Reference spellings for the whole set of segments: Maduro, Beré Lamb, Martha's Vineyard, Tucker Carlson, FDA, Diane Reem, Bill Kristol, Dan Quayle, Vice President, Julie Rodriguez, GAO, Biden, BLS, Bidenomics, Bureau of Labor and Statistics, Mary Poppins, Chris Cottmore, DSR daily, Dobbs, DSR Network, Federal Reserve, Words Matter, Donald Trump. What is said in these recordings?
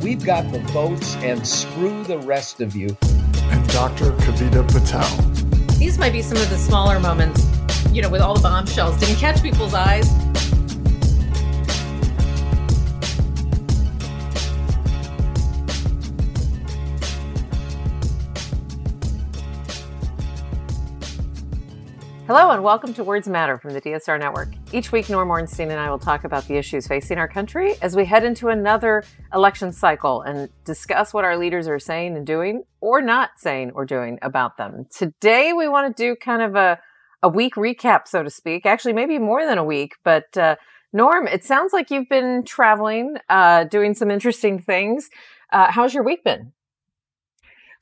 We've got the votes and screw the rest of you. And Dr. Kavita Patel. These might be some of the smaller moments, you know, with all the bombshells. Didn't catch people's eyes. Hello and welcome to Words Matter from the DSR Network. Each week, Norm Ornstein and I will talk about the issues facing our country as we head into another election cycle and discuss what our leaders are saying and doing or not saying or doing about them. Today, we want to do kind of a week recap, so to speak. Actually, maybe more than a week. But Norm, it sounds like you've been traveling, doing some interesting things. How's your week been?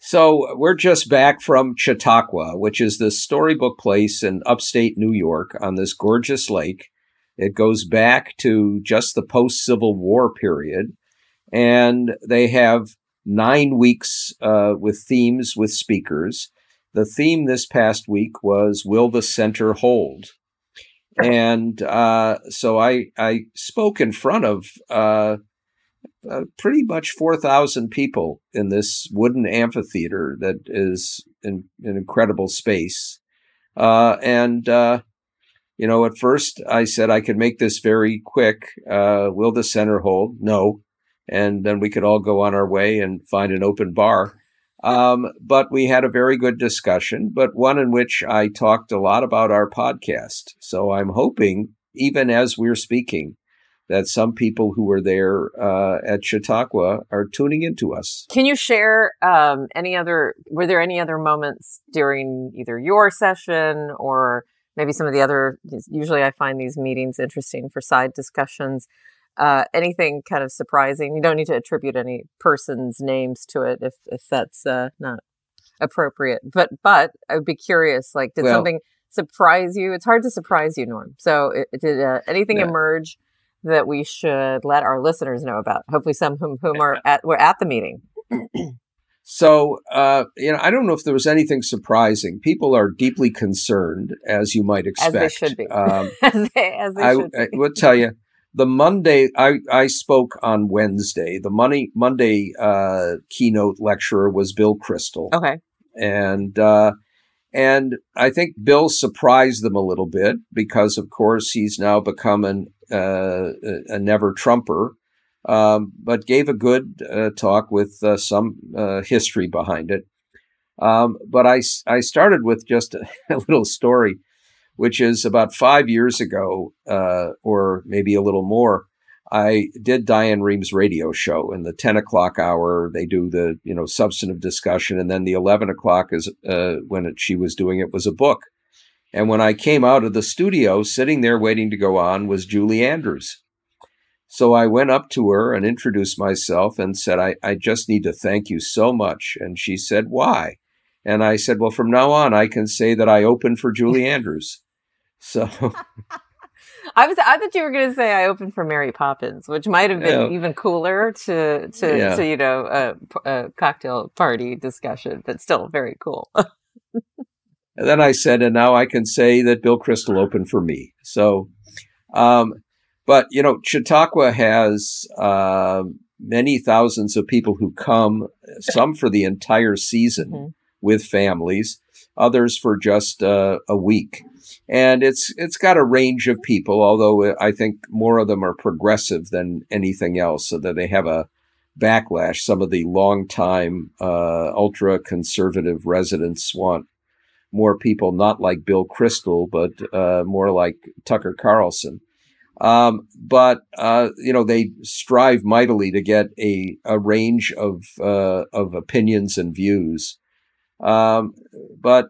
So we're just back from Chautauqua, which is this storybook place in upstate New York on this gorgeous lake. It goes back to just the post-Civil War period, and they have 9 weeks with themes with speakers. The theme this past week was, Will the Center Hold? And so I spoke in front of pretty much 4,000 people in this wooden amphitheater that is an incredible space. At first I said I could make this very quick. Will the center hold? No. And then we could all go on our way and find an open bar. But we had a very good discussion, but one in which I talked a lot about our podcast. So I'm hoping, even as we're speaking, that some people who were there at Chautauqua are tuning into us. Can you share were there any other moments during either your session or maybe some of the other, usually I find these meetings interesting for side discussions, anything kind of surprising? You don't need to attribute any person's names to it if that's not appropriate. But I would be curious, like, did something surprise you? It's hard to surprise you, Norm. So did anything emerge that we should let our listeners know about? Hopefully some of whom were at the meeting. So, I don't know if there was anything surprising. People are deeply concerned, as you might expect. As they should be. As they should be. I will tell you, the Monday, I spoke on Wednesday. The Monday keynote lecturer was Bill Kristol. Okay. And I think Bill surprised them a little bit because, of course, he's now become a never-Trumper, but gave a good talk with some history behind it. But I started with just a little story, which is about 5 years ago, or maybe a little more, I did Diane Reem's radio show in the 10 o'clock hour. They do the, substantive discussion. And then the 11 o'clock is she was doing it was a book. And when I came out of the studio, sitting there waiting to go on was Julie Andrews. So I went up to her and introduced myself and said, I just need to thank you so much. And she said, why? And I said, well, from now on, I can say that I opened for Julie Andrews. So... I thought you were going to say I opened for Mary Poppins, which might have been even cooler to a cocktail party discussion, but still very cool. And then I said, and now I can say that Bill Kristol opened for me. So, Chautauqua has many thousands of people who come, some for the entire season with families, others for just a week. And it's got a range of people, although I think more of them are progressive than anything else, so that they have a backlash some of the longtime ultra-conservative residents want. More people not like Bill Kristol, but more like Tucker Carlson. But they strive mightily to get a range of opinions and views. But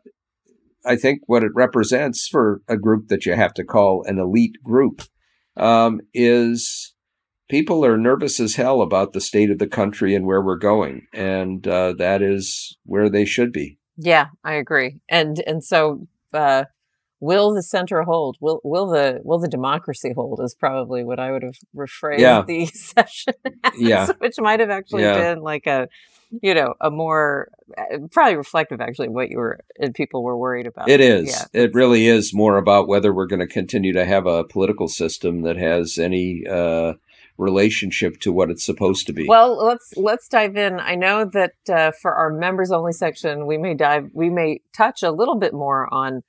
I think what it represents for a group that you have to call an elite group is people are nervous as hell about the state of the country and where we're going. And that is where they should be. Yeah, I agree. And so will the center hold? Will the democracy hold is probably what I would have rephrased the session as, which might have actually been like a more probably reflective actually what you were and people were worried about. It is. Yeah. It really is more about whether we're going to continue to have a political system that has any relationship to what it's supposed to be. Well, let's dive in. I know that for our members only section, we may touch a little bit more on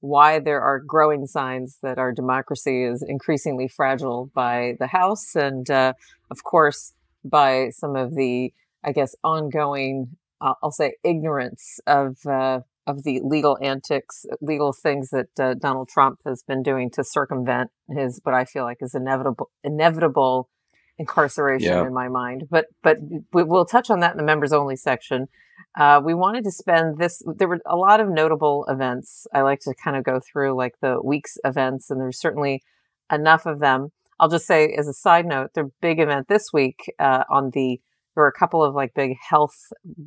why there are growing signs that our democracy is increasingly fragile by the House and, of course, by some of the, I guess, ongoing, I'll say, ignorance of the legal antics, legal things that Donald Trump has been doing to circumvent his, what I feel like is inevitable incarceration in my mind. But we'll touch on that in the members only section. We wanted to spend this, there were a lot of notable events. I like to kind of go through like the week's events, and there's certainly enough of them. I'll just say as a side note, the big event this week there were a couple of like big health,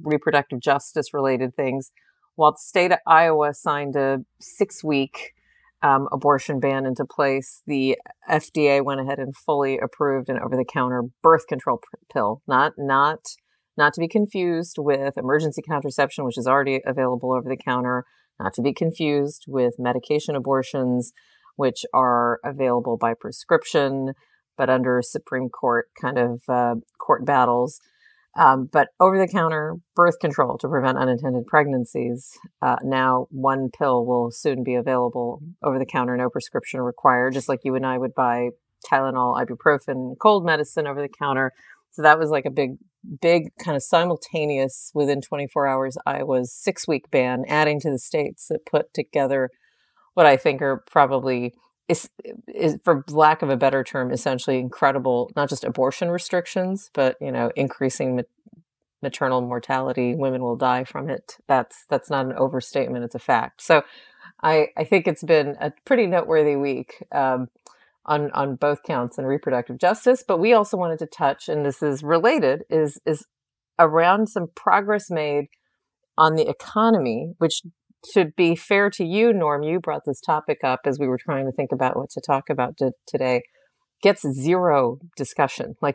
reproductive justice related things. While the state of Iowa signed a 6-week abortion ban into place, the FDA went ahead and fully approved an over-the-counter birth control pill, not to be confused with emergency contraception, which is already available over-the-counter, not to be confused with medication abortions, which are available by prescription, but under Supreme Court kind of court battles. But over-the-counter birth control to prevent unintended pregnancies. Now one pill will soon be available over-the-counter, no prescription required, just like you and I would buy Tylenol, ibuprofen, cold medicine over-the-counter. So that was like a big kind of simultaneous within 24 hours, Iowa's 6-week ban, adding to the states that put together what I think are probably... Is, for lack of a better term, essentially incredible, not just abortion restrictions, but, increasing maternal mortality, women will die from it. That's not an overstatement. It's a fact. So I think it's been a pretty noteworthy week on both counts in reproductive justice. But we also wanted to touch, and this is related, is around some progress made on the economy, which to be fair to you, Norm, you brought this topic up as we were trying to think about what to talk about today, gets zero discussion on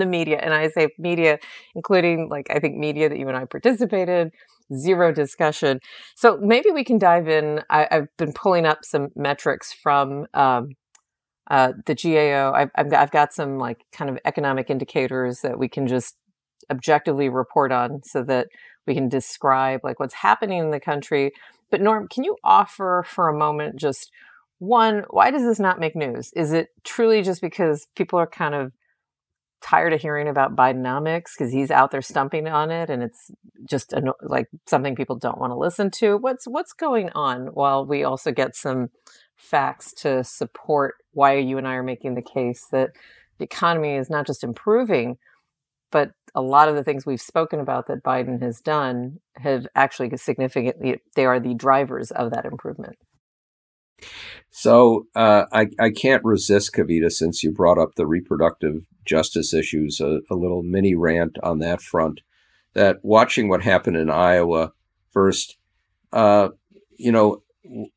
the media. And I say media, including I think media that you and I participated, zero discussion. So maybe we can dive in. I've been pulling up some metrics from the GAO. I've got some kind of economic indicators that we can just objectively report on so that we can describe what's happening in the country. But Norm, can you offer for a moment just one, why does this not make news? Is it truly just because people are kind of tired of hearing about Bidenomics because he's out there stumping on it and it's just something people don't want to listen to? What's going on while we also get some facts to support why you and I are making the case that the economy is not just improving, but a lot of the things we've spoken about that Biden has done have actually significantly, they are the drivers of that improvement. So I can't resist, Kavita, since you brought up the reproductive justice issues, a little mini rant on that front, that watching what happened in Iowa first, we're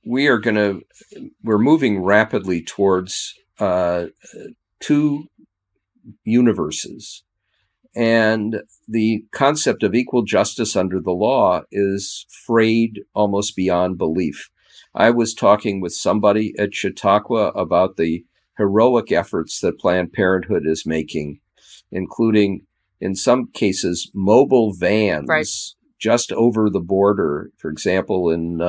moving rapidly towards two universes. And the concept of equal justice under the law is frayed almost beyond belief. I was talking with somebody at Chautauqua about the heroic efforts that Planned Parenthood is making, including, in some cases, mobile vans just over the border, for example, in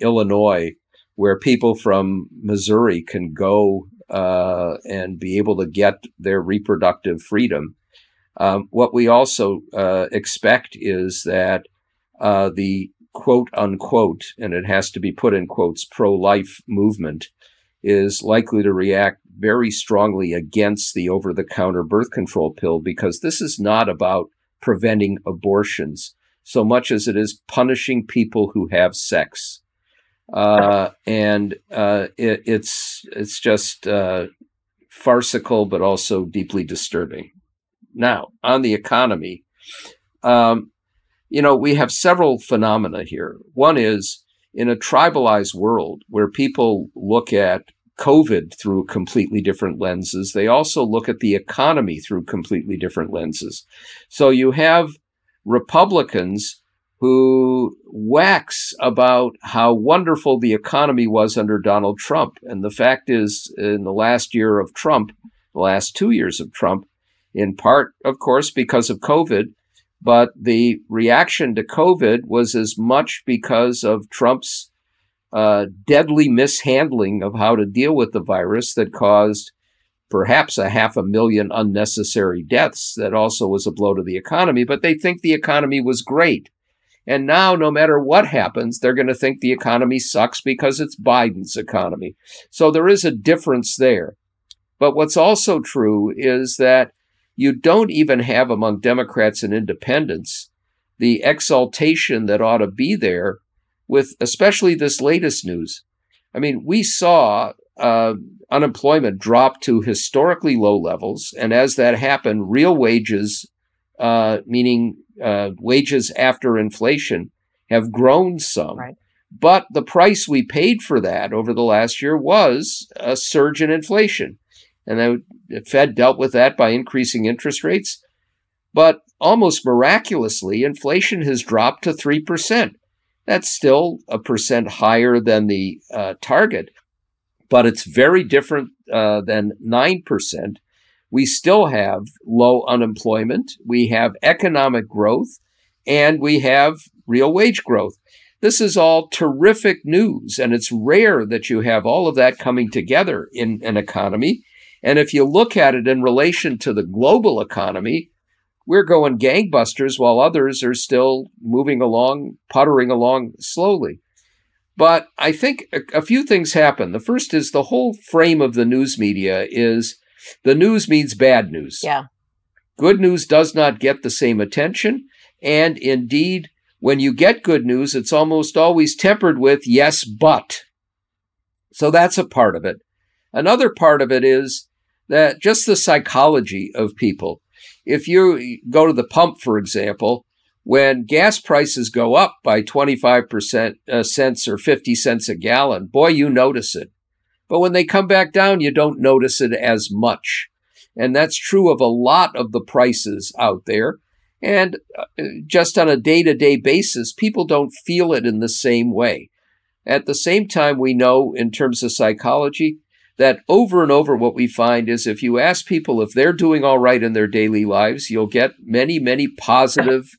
Illinois, where people from Missouri can go and be able to get their reproductive freedom. What we also expect is that the quote unquote, and it has to be put in quotes, pro-life movement is likely to react very strongly against the over-the-counter birth control pill, because this is not about preventing abortions so much as it is punishing people who have sex. It's just farcical, but also deeply disturbing. Now, on the economy, we have several phenomena here. One is, in a tribalized world where people look at COVID through completely different lenses, they also look at the economy through completely different lenses. So you have Republicans who wax about how wonderful the economy was under Donald Trump. And the fact is, in the last year of Trump, the last 2 years of Trump, in part, of course, because of COVID, but the reaction to COVID was as much because of Trump's deadly mishandling of how to deal with the virus that caused perhaps 500,000 unnecessary deaths. That also was a blow to the economy, but they think the economy was great. And now, no matter what happens, they're going to think the economy sucks because it's Biden's economy. So there is a difference there. But what's also true is that you don't even have among Democrats and independents the exaltation that ought to be there with especially this latest news. I mean, we saw unemployment drop to historically low levels. And as that happened, real wages, meaning wages after inflation, have grown some. Right. But the price we paid for that over the last year was a surge in inflation. And the Fed dealt with that by increasing interest rates. But almost miraculously, inflation has dropped to 3%. That's still 1% higher than the target, but it's very different than 9%. We still have low unemployment. We have economic growth, and we have real wage growth. This is all terrific news, and it's rare that you have all of that coming together in an economy. And if you look at it in relation to the global economy, we're going gangbusters while others are still moving along, puttering along slowly. But I think a few things happen. The first is the whole frame of the news media is the news means bad news. Yeah. Good news does not get the same attention. And indeed, when you get good news, it's almost always tempered with yes, but. So that's a part of it. Another part of it is that just the psychology of people. If you go to the pump, for example, when gas prices go up by 25 cents or 50 cents a gallon, boy, you notice it. But when they come back down, you don't notice it as much. And that's true of a lot of the prices out there. And just on a day-to-day basis, people don't feel it in the same way. At the same time, we know in terms of psychology, that over and over what we find is if you ask people if they're doing all right in their daily lives, you'll get many, many positive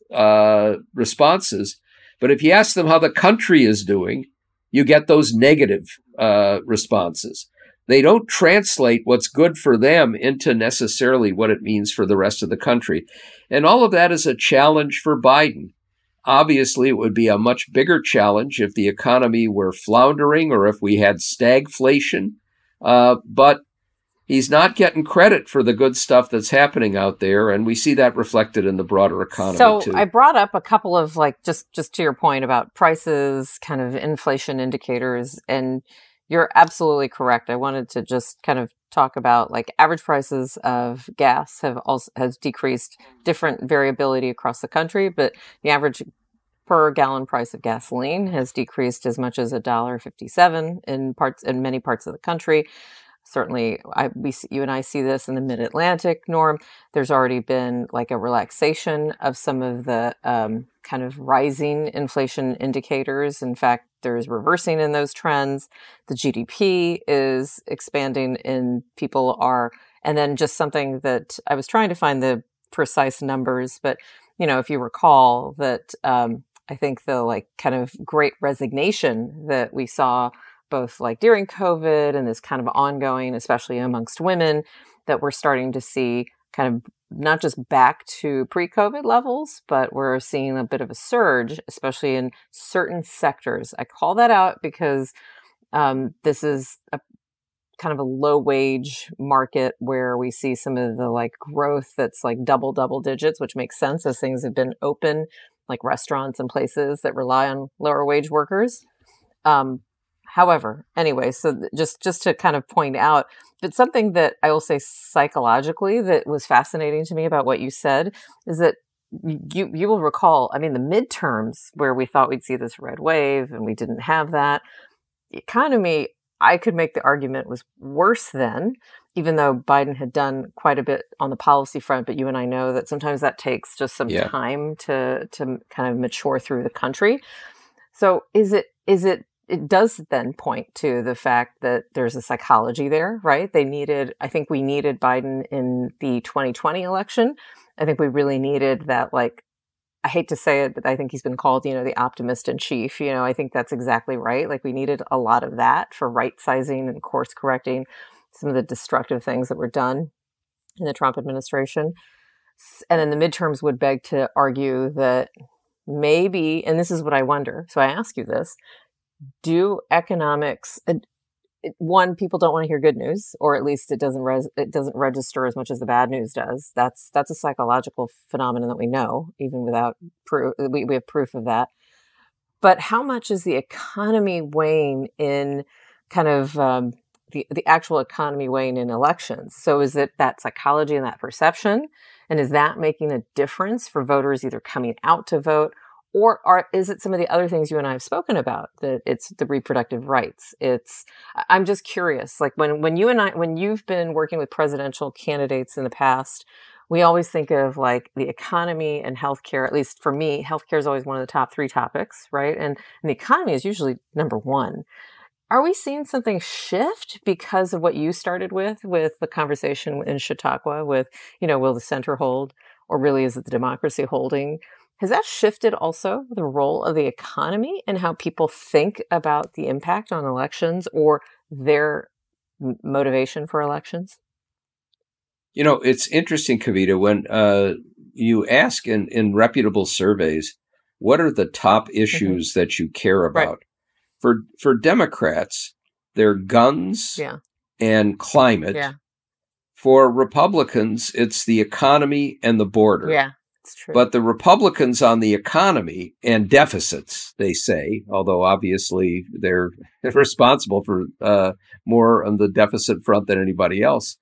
responses. But if you ask them how the country is doing, you get those negative responses. They don't translate what's good for them into necessarily what it means for the rest of the country. And all of that is a challenge for Biden. Obviously, it would be a much bigger challenge if the economy were floundering or if we had stagflation. But he's not getting credit for the good stuff that's happening out there. And we see that reflected in the broader economy, too. I brought up a couple of, like, just to your point about prices, kind of inflation indicators. And you're absolutely correct. I wanted to just kind of talk about, like, average prices of gas has decreased, different variability across the country. But the average per gallon price of gasoline has decreased as much as $1.57 in many parts of the country. Certainly, you and I see this in the Mid-Atlantic, Norm. There's already been like a relaxation of some of the kind of rising inflation indicators. In fact, there's reversing in those trends. The GDP is expanding and people are, and then just something that I was trying to find the precise numbers, but if you recall that I think the kind of great resignation that we saw both during COVID and this kind of ongoing, especially amongst women, that we're starting to see kind of not just back to pre-COVID levels, but we're seeing a bit of a surge, especially in certain sectors. I call that out because this is a kind of a low wage market where we see some of the like growth that's like double digits, which makes sense as things have been open, like restaurants and places that rely on lower wage workers. However, anyway, so just to kind of point out, but something that I will say psychologically that was fascinating to me about what you said is that you will recall, I mean, the midterms where we thought we'd see this red wave and we didn't have that. The economy, I could make the argument, was worse then, even though Biden had done quite a bit on the policy front, but you and I know that sometimes that takes just some time to kind of mature through the country. So it does then point to the fact that there's a psychology there, right? We needed Biden in the 2020 election. I think we really needed that, like, I hate to say it, but I think he's been called, the optimist in chief. I think that's exactly right. Like, we needed a lot of that for right-sizing and course-correcting some of the destructive things that were done in the Trump administration. And then the midterms would beg to argue that maybe, and this is what I wonder, so I ask you this, do economics, one, people don't want to hear good news, or at least it doesn't register as much as the bad news does. That's a psychological phenomenon that we know, even without proof. We have proof of that. But how much is the economy weighing in, kind of the actual economy weighing in elections? So is it that psychology and that perception, and is that making a difference for voters either coming out to vote? Or is it some of the other things you and I have spoken about, that it's the reproductive rights? I'm just curious, like when you've been working with presidential candidates in the past, we always think of like the economy and healthcare. At least for me, healthcare is always one of the top three topics, right? And the economy is usually number one. Are we seeing something shift because of what you started with the conversation in Chautauqua with, will the center hold, or really is it the democracy holding? Has that shifted also the role of the economy and how people think about the impact on elections or their motivation for elections? It's interesting, Kavita, when you ask in reputable surveys, what are the top issues that you care about? Right. For Democrats, they're guns and climate. Yeah. For Republicans, it's the economy and the border. Yeah. True. But the Republicans on the economy and deficits, they say, although obviously they're responsible for more on the deficit front than anybody else.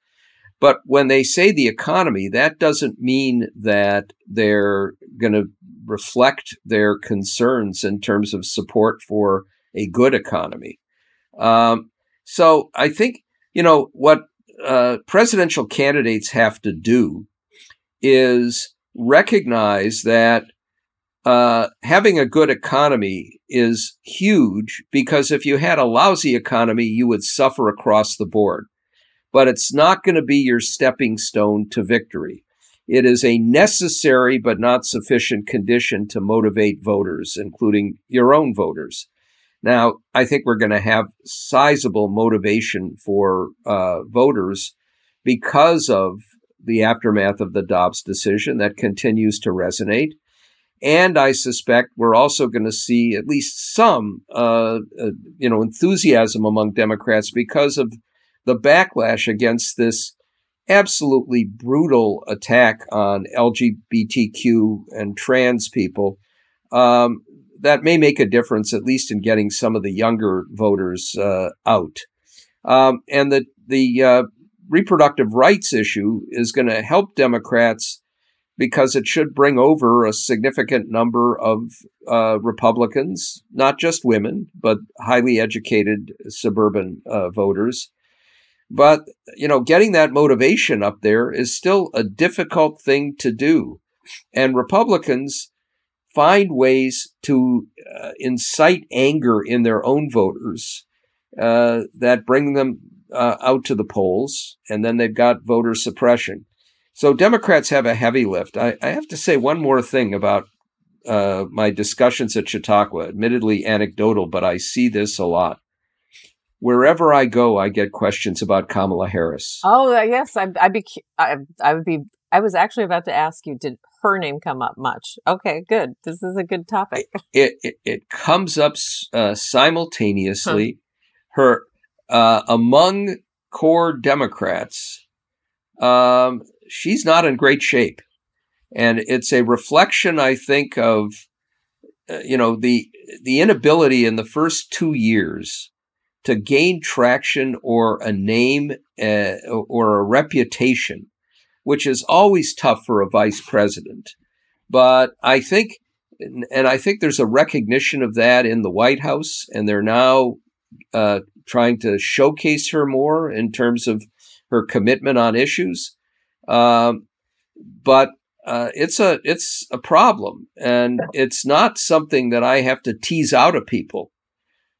But when they say the economy, that doesn't mean that they're going to reflect their concerns in terms of support for a good economy. So I think, what presidential candidates have to do is recognize that having a good economy is huge, because if you had a lousy economy, you would suffer across the board. But it's not going to be your stepping stone to victory. It is a necessary but not sufficient condition to motivate voters, including your own voters. Now, I think we're going to have sizable motivation for voters because of the aftermath of the Dobbs decision that continues to resonate. And I suspect we're also going to see at least some, enthusiasm among Democrats because of the backlash against this absolutely brutal attack on LGBTQ and trans people. That may make a difference, at least in getting some of the younger voters out. And the reproductive rights issue is going to help Democrats because it should bring over a significant number of Republicans, not just women, but highly educated suburban voters. But, getting that motivation up there is still a difficult thing to do. And Republicans find ways to incite anger in their own voters that bring them out to the polls, and then they've got voter suppression. So Democrats have a heavy lift. I have to say one more thing about my discussions at Chautauqua, admittedly anecdotal, but I see this a lot. Wherever I go, I get questions about Kamala Harris. Oh, yes. I was actually about to ask you, did her name come up much? Okay, good. This is a good topic. It comes up simultaneously. Huh. Her among core Democrats, she's not in great shape. And it's a reflection, I think, of, the inability in the first 2 years to gain traction or a name or a reputation, which is always tough for a vice president. But I think there's a recognition of that in the White House, and they're now trying to showcase her more in terms of her commitment on issues. But it's a problem, and it's not something that I have to tease out of people.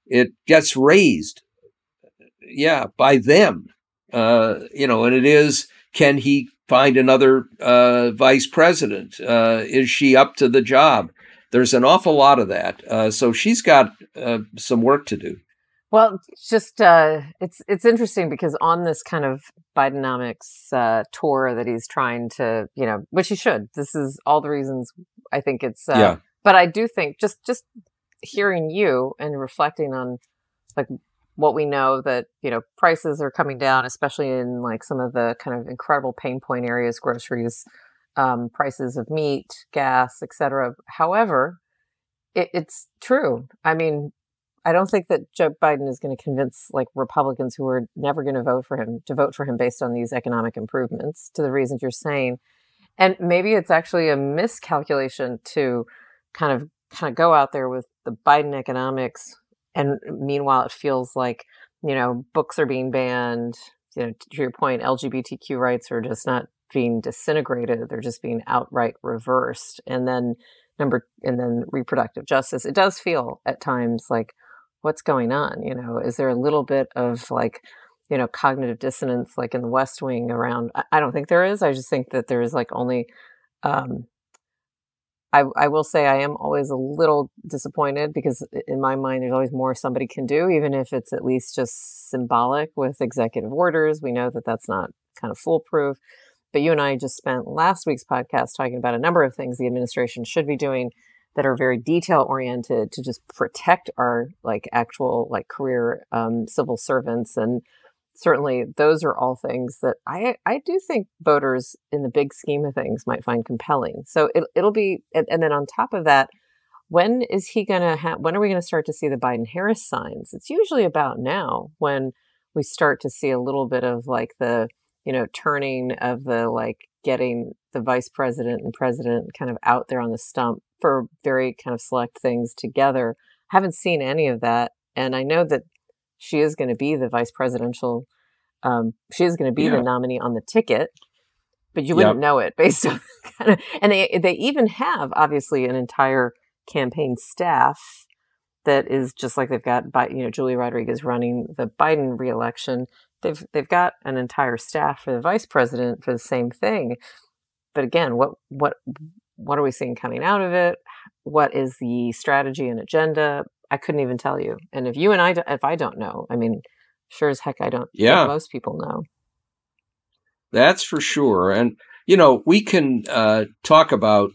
It gets raised, by them, and it is, can he find another vice president? Is she up to the job? There's an awful lot of that. So she's got some work to do. Well, just it's interesting because on this kind of Bidenomics tour that he's trying to, which he should. This is all the reasons I think it's. But I do think just hearing you and reflecting on like what we know that, prices are coming down, especially in like some of the kind of incredible pain point areas, groceries, prices of meat, gas, etc. However, it's true. I mean, I don't think that Joe Biden is going to convince like Republicans who are never going to vote for him to vote for him based on these economic improvements to the reasons you're saying. And maybe it's actually a miscalculation to kind of go out there with the Biden economics, and meanwhile, it feels like, books are being banned. To your point, LGBTQ rights are just not being disintegrated; they're just being outright reversed. And then reproductive justice. It does feel at times like, what's going on? Is there a little bit of like, cognitive dissonance, like in The West Wing around? I don't think there is. I just think that there is like only. I will say I am always a little disappointed because in my mind, there's always more somebody can do, even if it's at least just symbolic with executive orders. We know that that's not kind of foolproof. But you and I just spent last week's podcast talking about a number of things the administration should be doing that are very detail oriented to just protect our like actual like career civil servants. And certainly those are all things that I do think voters in the big scheme of things might find compelling. So it'll be, and then on top of that, when are we going to start to see the Biden-Harris signs? It's usually about now when we start to see a little bit of like the, turning of the like getting the vice president and president kind of out there on the stump for very kind of select things together. I haven't seen any of that. And I know that she is going to be the vice presidential. She is going to be the nominee on the ticket, but you wouldn't know it based on kind of, and they even have obviously an entire campaign staff that is just like they've got, Julie Rodriguez running the Biden reelection. They've got an entire staff for the vice president for the same thing. But again, what are we seeing coming out of it? What is the strategy and agenda? I couldn't even tell you. And if you and if I don't know, I mean, sure as heck, I don't think most people know. That's for sure. And, we can talk about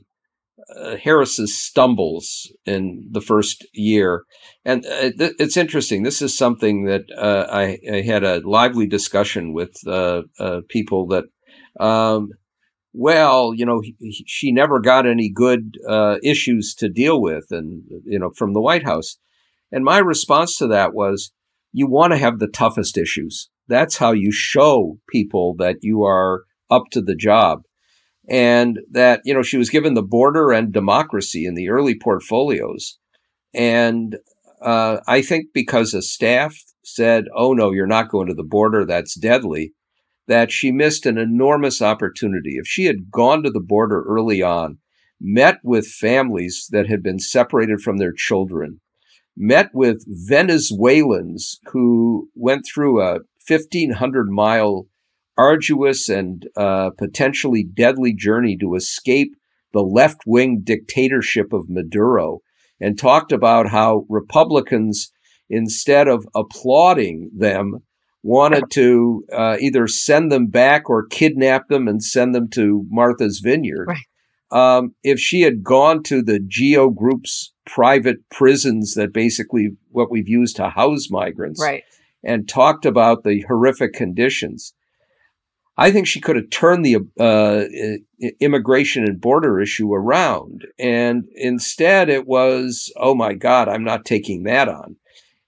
Harris's stumbles in the first year. And it's interesting. This is something that I had a lively discussion with people that, she never got any good issues to deal with and, from the White House. And my response to that was, you want to have the toughest issues. That's how you show people that you are up to the job. And that, she was given the border and democracy in the early portfolios. And I think because a staff said, oh, no, you're not going to the border, that's deadly, that she missed an enormous opportunity. If she had gone to the border early on, met with families that had been separated from their children, met with Venezuelans who went through a 1,500-mile arduous and potentially deadly journey to escape the left-wing dictatorship of Maduro, and talked about how Republicans instead of applauding them, wanted to either send them back or kidnap them and send them to Martha's Vineyard. Right. If she had gone to the GEO Group's private prisons that basically what we've used to house migrants, right, and talked about the horrific conditions, I think she could have turned the immigration and border issue around. And instead it was, oh, my God, I'm not taking that on.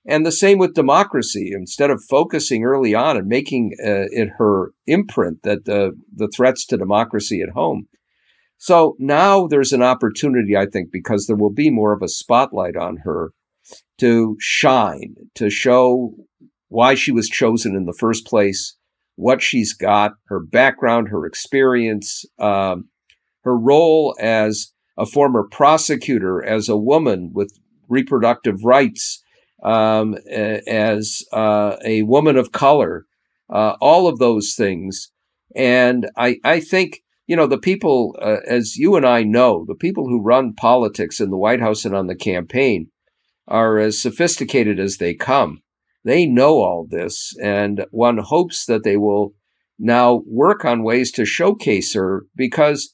And the same with democracy. Instead of focusing early on and making it her imprint that the threats to democracy at home. So now there's an opportunity, I think, because there will be more of a spotlight on her to shine, to show why she was chosen in the first place, what she's got, her background, her experience, her role as a former prosecutor, as a woman with reproductive rights, as a woman of color, all of those things. And I think, you know, the people, as you and I know, the people who run politics in the White House and on the campaign are as sophisticated as they come. They know all this, and one hopes that they will now work on ways to showcase her, because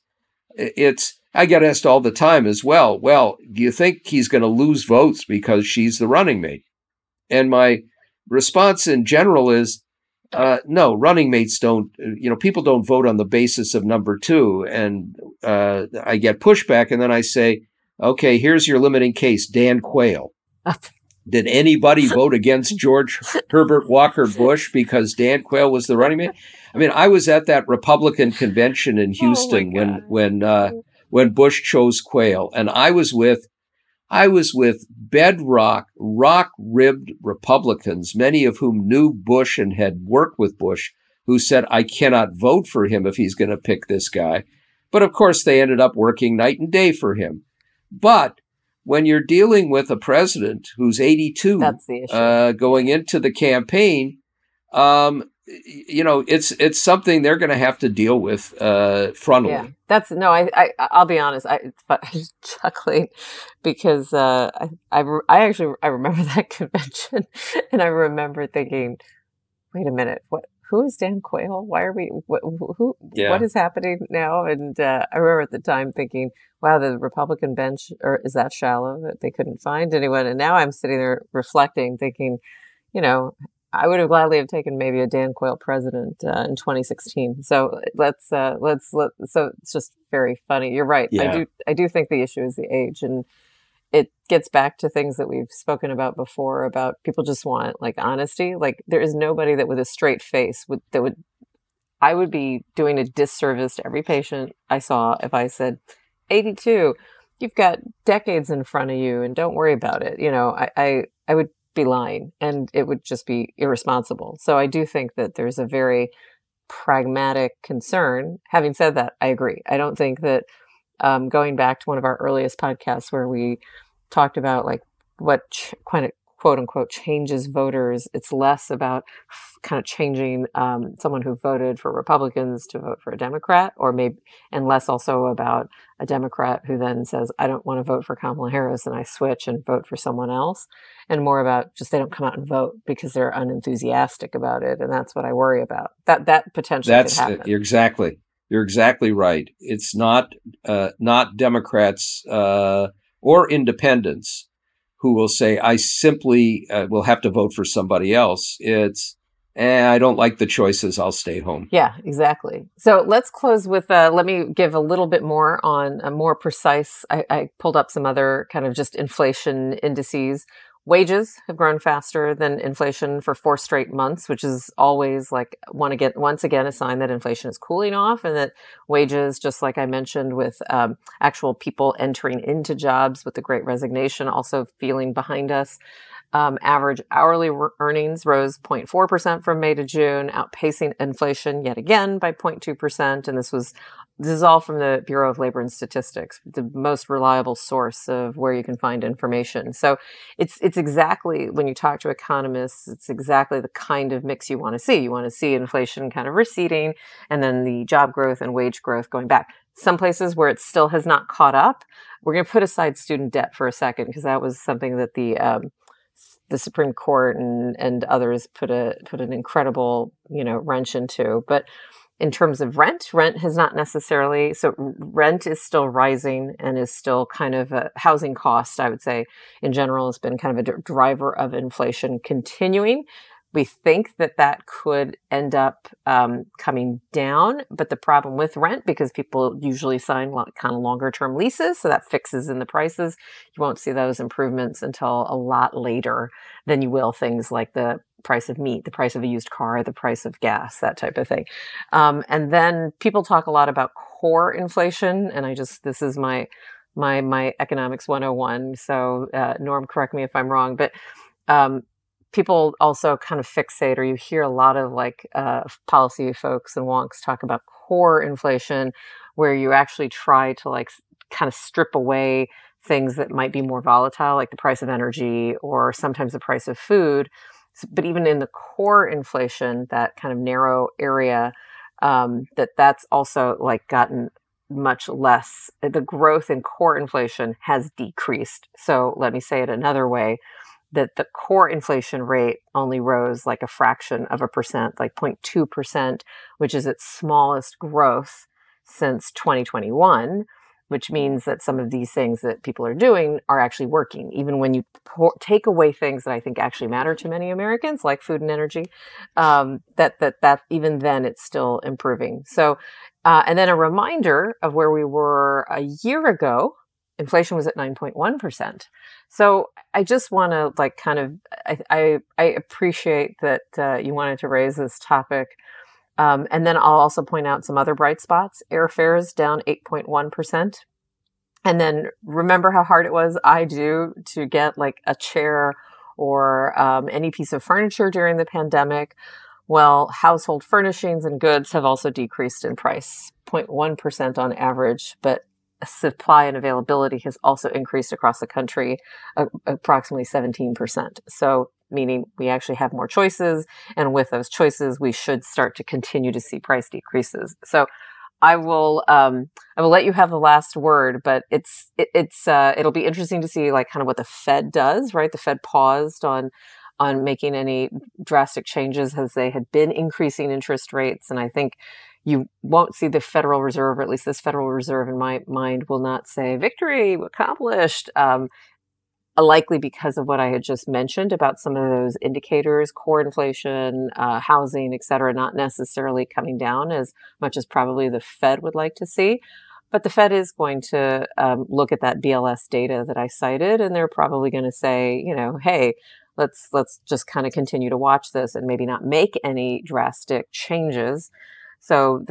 it's, I get asked all the time as well, well, do you think he's going to lose votes because she's the running mate? And my response in general is, no, running mates don't, you know, people don't vote on the basis of number two. And I get pushback, and then I say, okay, here's your limiting case, Dan Quayle. Did anybody vote against George Herbert Walker Bush because Dan Quayle was the running mate? I mean, I was at that Republican convention in Houston when Bush chose Quayle, and I was with bedrock, rock-ribbed Republicans, many of whom knew Bush and had worked with Bush, who said, I cannot vote for him if he's going to pick this guy. But of course, they ended up working night and day for him. But when you're dealing with a president who's 82 going into the campaign, you know, it's something they're going to have to deal with frontally. Yeah, I'll be honest. I'm chuckling because I remember that convention, and I remember thinking, wait a minute, what? Who is Dan Quayle? Why are we? What is happening now? And I remember at the time thinking, wow, the Republican bench is that shallow that they couldn't find anyone. And now I'm sitting there reflecting, thinking, you know, I would have gladly have taken maybe a Dan Quayle president in 2016. So so it's just very funny. You're right. Yeah. I do think the issue is the age, and it gets back to things that we've spoken about before, about people just want like honesty. Like there is nobody that with a straight face I would be doing a disservice to every patient I saw if I said 82, you've got decades in front of you and don't worry about it. You know, I would be lying, and it would just be irresponsible. So I do think that there's a very pragmatic concern. Having said that, I agree. I don't think that, going back to one of our earliest podcasts where we talked about like what quote unquote changes voters, it's less about kind of changing someone who voted for Republicans to vote for a Democrat, or maybe, and less also about a Democrat who then says, I don't want to vote for Kamala Harris and I switch and vote for someone else, and more about just they don't come out and vote because they're unenthusiastic about it. And that's what I worry about. That potentially could happen. Exactly. You're exactly right. It's not Democrats or independents who will say, I simply will have to vote for somebody else. It's, I don't like the choices. I'll stay home. Yeah, exactly. So let's close with, let me give a little bit more on a more precise, I pulled up some other kind of just inflation indices. Wages have grown faster than inflation for 4 straight months, which is always like once again a sign that inflation is cooling off, and that wages, just like I mentioned with actual people entering into jobs with the Great Resignation also feeling behind us. Average hourly earnings rose 0.4% from May to June, outpacing inflation yet again by 0.2%. And this is all from the Bureau of Labor and Statistics, the most reliable source of where you can find information. So it's exactly, when you talk to economists, it's exactly the kind of mix you want to see. You want to see inflation kind of receding, and then the job growth and wage growth going back. Some places where it still has not caught up, we're going to put aside student debt for a second, because that was something that the the Supreme Court and others put an incredible, wrench into. But in terms of rent has not necessarily, so rent is still rising and is still kind of a housing cost, I would say, in general, has been kind of a driver of inflation continuing. We think that could end up coming down, but the problem with rent, because people usually sign kind of longer term leases, so that fixes in the prices, you won't see those improvements until a lot later than you will things like the price of meat, the price of a used car, the price of gas, that type of thing. And then people talk a lot about core inflation, and this is my economics 101, so Norm, correct me if I'm wrong, but people also kind of fixate, or you hear a lot of policy folks and wonks talk about core inflation, where you actually try to kind of strip away things that might be more volatile, like the price of energy or sometimes the price of food. But even in the core inflation, that kind of narrow area, that's also gotten much less. The growth in core inflation has decreased. So let me say it another way. That the core inflation rate only rose a fraction of a percent, 0.2%, which is its smallest growth since 2021, which means that some of these things that people are doing are actually working. Even when you take away things that I think actually matter to many Americans, like food and energy, that even then it's still improving. So, and then a reminder of where we were a year ago. Inflation was at 9.1%. So I just want to I appreciate that you wanted to raise this topic. And then I'll also point out some other bright spots. Airfares down 8.1%. And then remember how hard it was, I do, to get a chair or any piece of furniture during the pandemic. Well, household furnishings and goods have also decreased in price, 0.1% on average, but supply and availability has also increased across the country, approximately 17%. So meaning we actually have more choices, and with those choices, we should start to continue to see price decreases. So I will let you have the last word, but it'll be interesting to see kind of what the Fed does, right? The Fed paused on making any drastic changes as they had been increasing interest rates. And I think you won't see the Federal Reserve, or at least this Federal Reserve, in my mind, will not say, victory, accomplished, likely because of what I had just mentioned about some of those indicators, core inflation, housing, et cetera, not necessarily coming down as much as probably the Fed would like to see. But the Fed is going to look at that BLS data that I cited, and they're probably going to say, hey, let's just kind of continue to watch this and maybe not make any drastic changes. So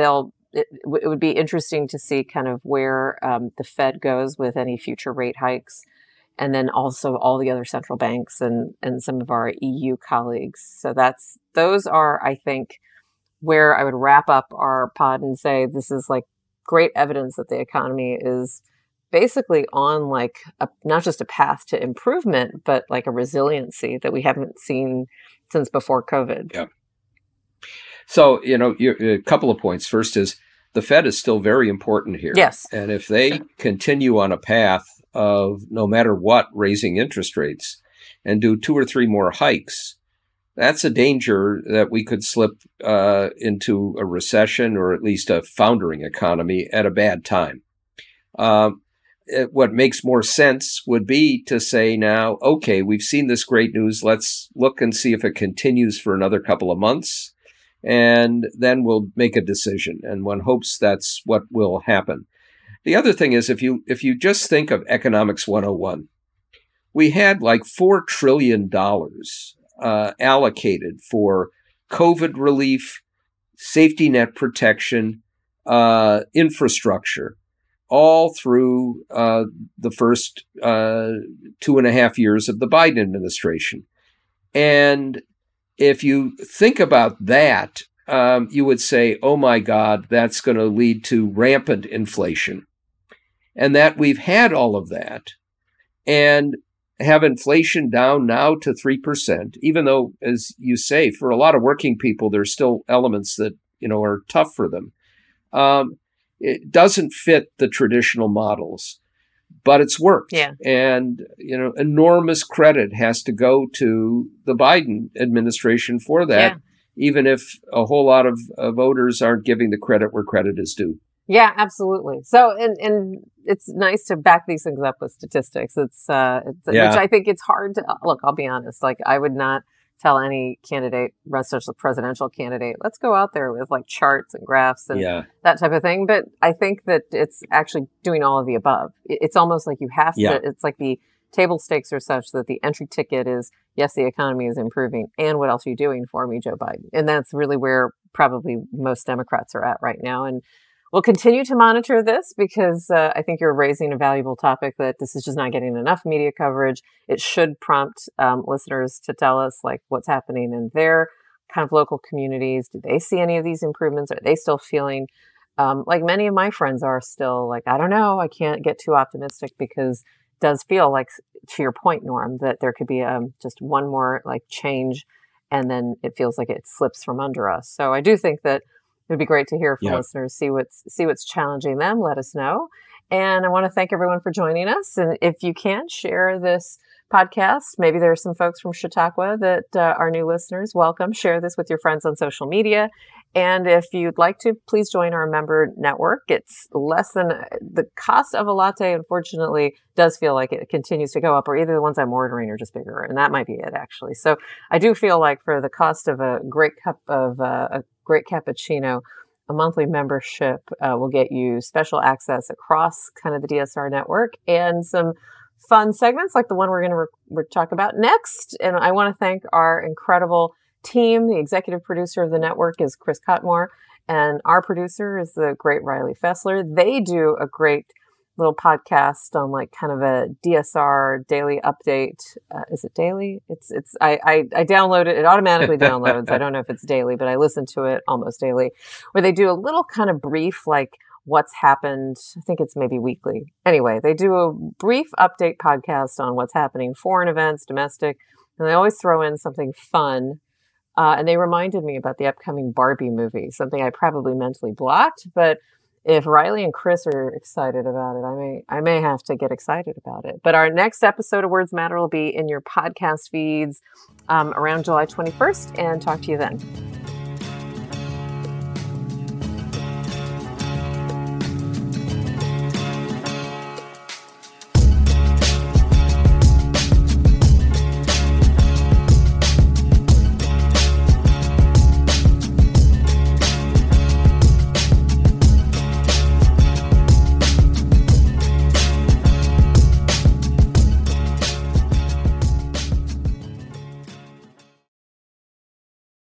it would be interesting to see kind of where the Fed goes with any future rate hikes, and then also all the other central banks and some of our EU colleagues. So those are, I think, where I would wrap up our pod and say this is great evidence that the economy is basically on not just a path to improvement, but a resiliency that we haven't seen since before COVID. Yeah. So, a couple of points. First is the Fed is still very important here. Yes. And if they continue on a path of no matter what raising interest rates and do 2 or 3 more hikes, that's a danger that we could slip into a recession, or at least a foundering economy, at a bad time. What makes more sense would be to say now, okay, we've seen this great news. Let's look and see if it continues for another couple of months. And then we'll make a decision. And one hopes that's what will happen. The other thing is, if you just think of economics 101, we had $4 trillion allocated for COVID relief, safety net protection, infrastructure, all through the first 2.5 years of the Biden administration. And if you think about that, you would say, oh, my God, that's going to lead to rampant inflation, and that we've had all of that and have inflation down now to 3%, even though, as you say, for a lot of working people, there's still elements that, are tough for them. It doesn't fit the traditional models. but it's worked. Yeah. And, you know, enormous credit has to go to the Biden administration for that, even if a whole lot of voters aren't giving the credit where credit is due. Yeah, absolutely. So, and it's nice to back these things up with statistics. It's which I think it's hard to, look, I'll be honest, like I would not tell any candidate, especially presidential candidate, let's go out there with like charts and graphs and that type of thing. But I think that it's actually doing all of the above. It's almost like you have to, it's like the table stakes are such that the entry ticket is, yes, the economy is improving. And what else are you doing for me, Joe Biden? And that's really where probably most Democrats are at right now. And we'll continue to monitor this because I think you're raising a valuable topic that this is just not getting enough media coverage. It should prompt listeners to tell us like what's happening in their kind of local communities. Do they see any of these improvements? Are they still feeling like many of my friends are still like, I don't know, I can't get too optimistic because it does feel like, to your point, Norm, that there could be just one more like change and then it feels like it slips from under us. So I do think that it'd be great to hear from listeners, see what's challenging them, let us know. And I want to thank everyone for joining us. And if you can, share this podcast. Maybe there are some folks from Chautauqua that are new listeners. Welcome. Share this with your friends on social media. And if you'd like to, please join our member network. It's less than the cost of a latte, unfortunately, does feel like it continues to go up, or either the ones I'm ordering are just bigger. And that might be it, actually. So I do feel like for the cost of a great cup of a great cappuccino, a monthly membership will get you special access across kind of the DSR network and some fun segments like the one we're going to talk about next. And I want to thank our incredible team. The executive producer of the network is Chris Cottmore, and our producer is the great Riley Fessler. They do a great little podcast on like kind of a DSR daily update. Is it daily? I download it. It automatically downloads. I don't know if it's daily, but I listen to it almost daily, where they do a little kind of brief, like what's happened. I think it's maybe weekly. Anyway, they do a brief update podcast on what's happening, foreign events, domestic, and they always throw in something fun. And they reminded me about the upcoming Barbie movie, something I probably mentally blocked, but if Riley and Chris are excited about it, I may have to get excited about it. But our next episode of Words Matter will be in your podcast feeds around July 21st, and talk to you then.